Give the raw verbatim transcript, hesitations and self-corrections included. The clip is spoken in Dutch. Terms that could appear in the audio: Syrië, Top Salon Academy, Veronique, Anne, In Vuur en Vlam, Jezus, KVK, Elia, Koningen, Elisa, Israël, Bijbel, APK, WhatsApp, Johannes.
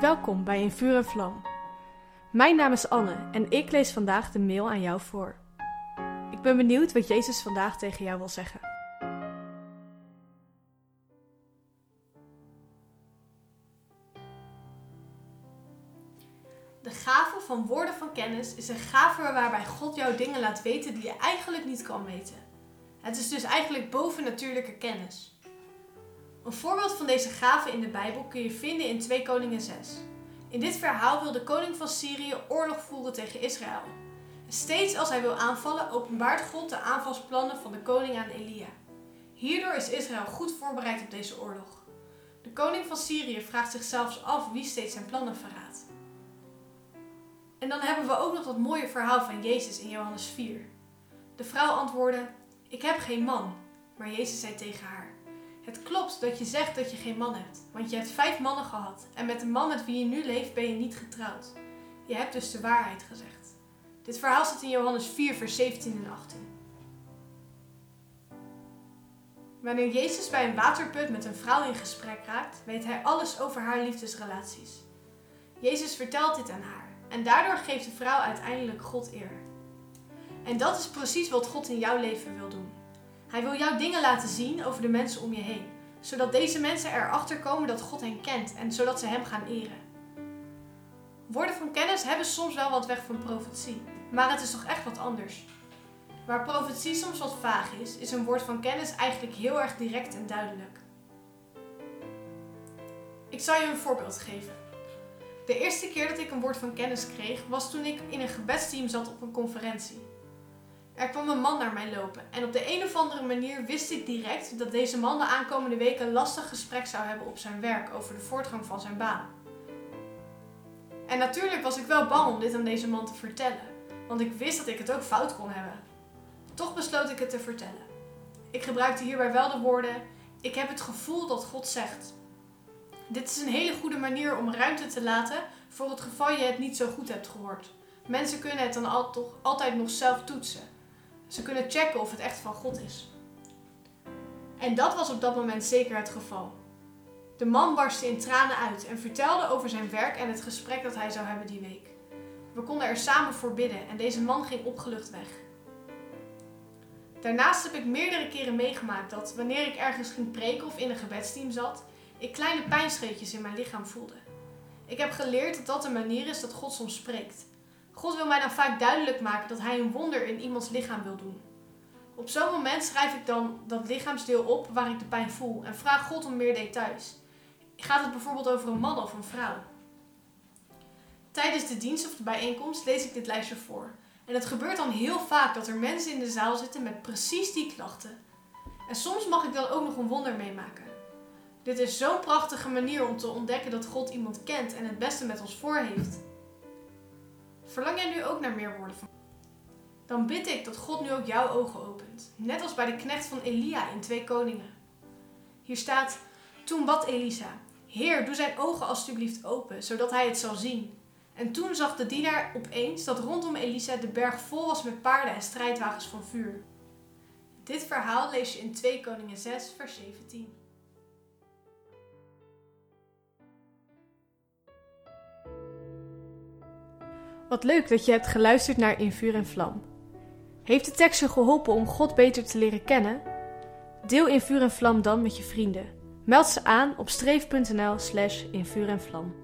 Welkom bij In Vuur en Vlam. Mijn naam is Anne en ik lees vandaag de mail aan jou voor. Ik ben benieuwd wat Jezus vandaag tegen jou wil zeggen. De gave van woorden van kennis is een gave waarbij God jou dingen laat weten die je eigenlijk niet kan weten. Het is dus eigenlijk bovennatuurlijke kennis. Een voorbeeld van deze gave in de Bijbel kun je vinden in twee Koningen zes. In dit verhaal wil de koning van Syrië oorlog voeren tegen Israël. Steeds als hij wil aanvallen, openbaart God de aanvalsplannen van de koning aan Elia. Hierdoor is Israël goed voorbereid op deze oorlog. De koning van Syrië vraagt zichzelf af wie steeds zijn plannen verraadt. En dan hebben we ook nog dat mooie verhaal van Jezus in Johannes vier. De vrouw antwoordde: "Ik heb geen man." Maar Jezus zei tegen haar: "Het klopt dat je zegt dat je geen man hebt, want je hebt vijf mannen gehad en met de man met wie je nu leeft ben je niet getrouwd. Je hebt dus de waarheid gezegd." Dit verhaal zit in Johannes vier vers zeventien en achttien. Wanneer Jezus bij een waterput met een vrouw in gesprek raakt, weet hij alles over haar liefdesrelaties. Jezus vertelt dit aan haar en daardoor geeft de vrouw uiteindelijk God eer. En dat is precies wat God in jouw leven wil doen. Hij wil jou dingen laten zien over de mensen om je heen, zodat deze mensen erachter komen dat God hen kent en zodat ze hem gaan eren. Woorden van kennis hebben soms wel wat weg van profetie, maar het is toch echt wat anders. Waar profetie soms wat vaag is, is een woord van kennis eigenlijk heel erg direct en duidelijk. Ik zal je een voorbeeld geven. De eerste keer dat ik een woord van kennis kreeg, was toen ik in een gebedsteam zat op een conferentie. Er kwam een man naar mij lopen en op de een of andere manier wist ik direct dat deze man de aankomende week een lastig gesprek zou hebben op zijn werk over de voortgang van zijn baan. En natuurlijk was ik wel bang om dit aan deze man te vertellen, want ik wist dat ik het ook fout kon hebben. Toch besloot ik het te vertellen. Ik gebruikte hierbij wel de woorden: "Ik heb het gevoel dat God zegt." Dit is een hele goede manier om ruimte te laten voor het geval je het niet zo goed hebt gehoord. Mensen kunnen het dan al, toch, altijd nog zelf toetsen. Ze kunnen checken of het echt van God is. En dat was op dat moment zeker het geval. De man barstte in tranen uit en vertelde over zijn werk en het gesprek dat hij zou hebben die week. We konden er samen voor bidden en deze man ging opgelucht weg. Daarnaast heb ik meerdere keren meegemaakt dat, wanneer ik ergens ging preken of in een gebedsteam zat, ik kleine pijnscheutjes in mijn lichaam voelde. Ik heb geleerd dat dat de manier is dat God soms spreekt. God wil mij dan vaak duidelijk maken dat hij een wonder in iemands lichaam wil doen. Op zo'n moment schrijf ik dan dat lichaamsdeel op waar ik de pijn voel en vraag God om meer details. Gaat het bijvoorbeeld over een man of een vrouw? Tijdens de dienst of de bijeenkomst lees ik dit lijstje voor. En het gebeurt dan heel vaak dat er mensen in de zaal zitten met precies die klachten. En soms mag ik dan ook nog een wonder meemaken. Dit is zo'n prachtige manier om te ontdekken dat God iemand kent en het beste met ons voor heeft. Verlang jij nu ook naar meer woorden van? Dan bid ik dat God nu ook jouw ogen opent. Net als bij de knecht van Elia in twee Koningen. Hier staat: "Toen bad Elisa: 'Heer, doe zijn ogen alstublieft open, zodat hij het zal zien.' En toen zag de dienaar opeens dat rondom Elisa de berg vol was met paarden en strijdwagens van vuur." Dit verhaal lees je in twee Koningen zes vers zeventien. Wat leuk dat je hebt geluisterd naar In Vuur en Vlam. Heeft de tekst je geholpen om God beter te leren kennen? Deel In Vuur en Vlam dan met je vrienden. Meld ze aan op streef punt n l slash in vuur en vlam.